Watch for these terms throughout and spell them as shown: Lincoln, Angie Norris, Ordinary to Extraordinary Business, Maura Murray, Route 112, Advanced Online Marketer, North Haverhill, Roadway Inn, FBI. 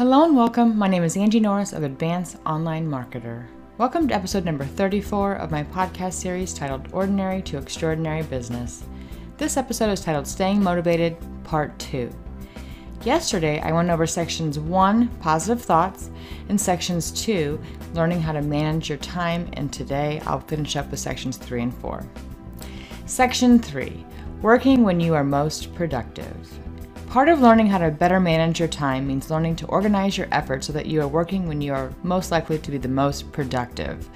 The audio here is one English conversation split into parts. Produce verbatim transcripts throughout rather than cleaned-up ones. Hello and welcome. My name is Angie Norris of Advanced Online Marketer. Welcome to episode number thirty-four of my podcast series titled Ordinary to Extraordinary Business. This episode is titled Staying Motivated, Part two. Yesterday, I went over sections one, positive thoughts, and sections two, learning how to manage your time, and today I'll finish up with sections three and four. Section three, working when you are most productive. Part of learning how to better manage your time means learning to organize your efforts so that you are working when you are most likely to be the most productive.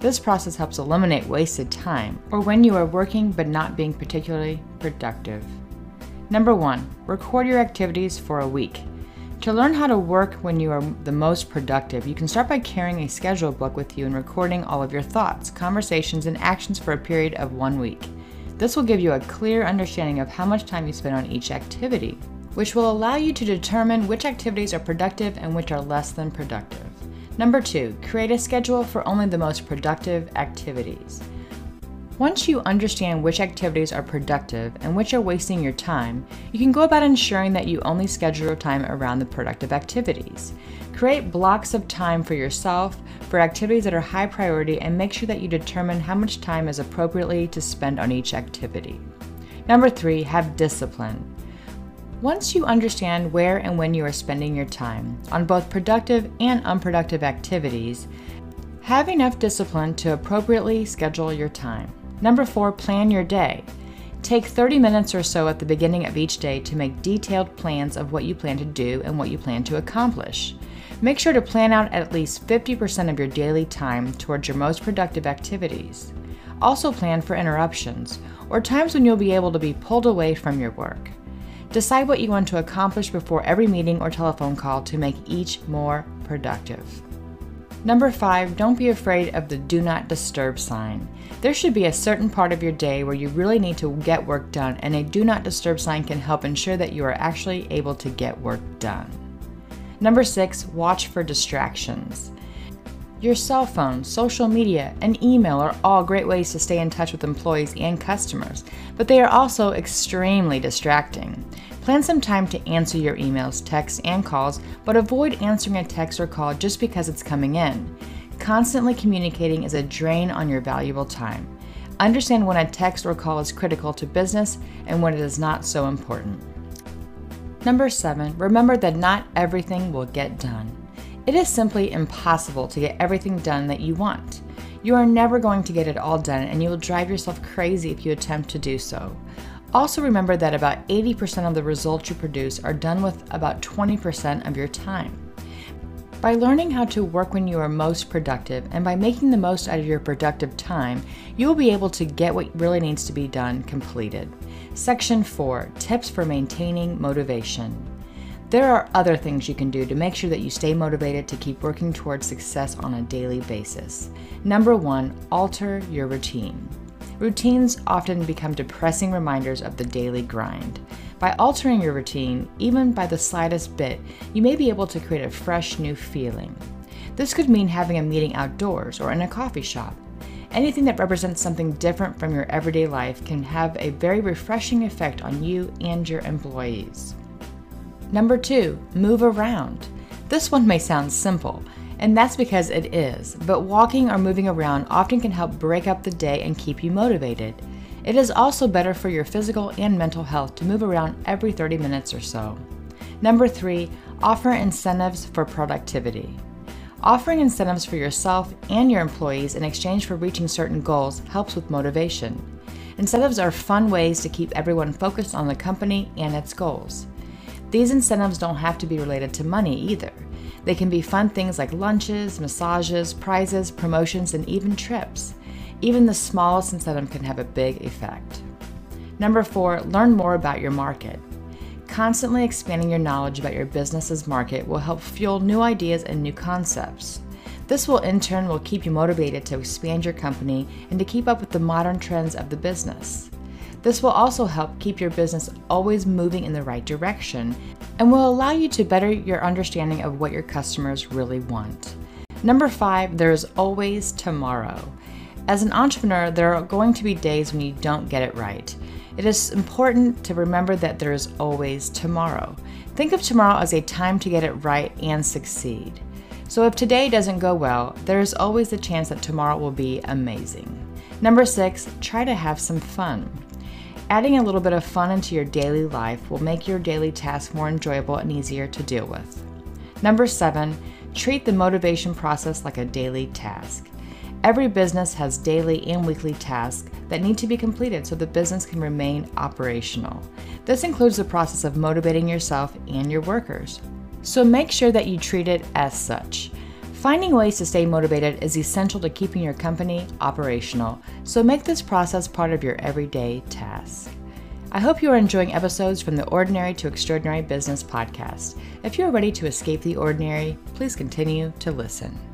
This process helps eliminate wasted time, or when you are working but not being particularly productive. Number one, record your activities for a week. To learn how to work when you are the most productive, you can start by carrying a schedule book with you and recording all of your thoughts, conversations, and actions for a period of one week. This will give you a clear understanding of how much time you spend on each activity, which will allow you to determine which activities are productive and which are less than productive. Number two, create a schedule for only the most productive activities. Once you understand which activities are productive and which are wasting your time, you can go about ensuring that you only schedule your time around the productive activities. Create blocks of time for yourself for activities that are high priority and make sure that you determine how much time is appropriately to spend on each activity. Number three, have discipline. Once you understand where and when you are spending your time on both productive and unproductive activities, have enough discipline to appropriately schedule your time. Number four, plan your day. Take thirty minutes or so at the beginning of each day to make detailed plans of what you plan to do and what you plan to accomplish. Make sure to plan out at least fifty percent of your daily time towards your most productive activities. Also plan for interruptions, or times when you'll be able to be pulled away from your work. Decide what you want to accomplish before every meeting or telephone call to make each more productive. Number five, don't be afraid of the do not disturb sign. There should be a certain part of your day where you really need to get work done, and a do not disturb sign can help ensure that you are actually able to get work done. Number six, watch for distractions. Your cell phone, social media, and email are all great ways to stay in touch with employees and customers, but they are also extremely distracting. Plan some time to answer your emails, texts, and calls, but avoid answering a text or call just because it's coming in. Constantly communicating is a drain on your valuable time. Understand when a text or call is critical to business and when it is not so important. Number seven, remember that not everything will get done. It is simply impossible to get everything done that you want. You are never going to get it all done, and you will drive yourself crazy if you attempt to do so. Also remember that about eighty percent of the results you produce are done with about twenty percent of your time. By learning how to work when you are most productive and by making the most out of your productive time, you will be able to get what really needs to be done completed. Section four, tips for maintaining motivation. There are other things you can do to make sure that you stay motivated to keep working towards success on a daily basis. Number one, alter your routine. Routines often become depressing reminders of the daily grind. By altering your routine, even by the slightest bit, you may be able to create a fresh new feeling. This could mean having a meeting outdoors or in a coffee shop. Anything that represents something different from your everyday life can have a very refreshing effect on you and your employees. Number two, move around. This one may sound simple, and that's because it is, but walking or moving around often can help break up the day and keep you motivated. It is also better for your physical and mental health to move around every thirty minutes or so. Number three, offer incentives for productivity. Offering incentives for yourself and your employees in exchange for reaching certain goals helps with motivation. Incentives are fun ways to keep everyone focused on the company and its goals. These incentives don't have to be related to money either. They can be fun things like lunches, massages, prizes, promotions, and even trips. Even the smallest incentive can have a big effect. Number four, learn more about your market. Constantly expanding your knowledge about your business's market will help fuel new ideas and new concepts. This will in turn will keep you motivated to expand your company and to keep up with the modern trends of the business. This will also help keep your business always moving in the right direction and will allow you to better your understanding of what your customers really want. Number five, there is always tomorrow. As an entrepreneur, there are going to be days when you don't get it right. It is important to remember that there is always tomorrow. Think of tomorrow as a time to get it right and succeed. So if today doesn't go well, there is always the chance that tomorrow will be amazing. Number six, try to have some fun. Adding a little bit of fun into your daily life will make your daily tasks more enjoyable and easier to deal with. Number seven, treat the motivation process like a daily task. Every business has daily and weekly tasks that need to be completed so the business can remain operational. This includes the process of motivating yourself and your workers. So make sure that you treat it as such. Finding ways to stay motivated is essential to keeping your company operational, so make this process part of your everyday tasks. I hope you are enjoying episodes from the Ordinary to Extraordinary Business podcast. If you are ready to escape the ordinary, please continue to listen.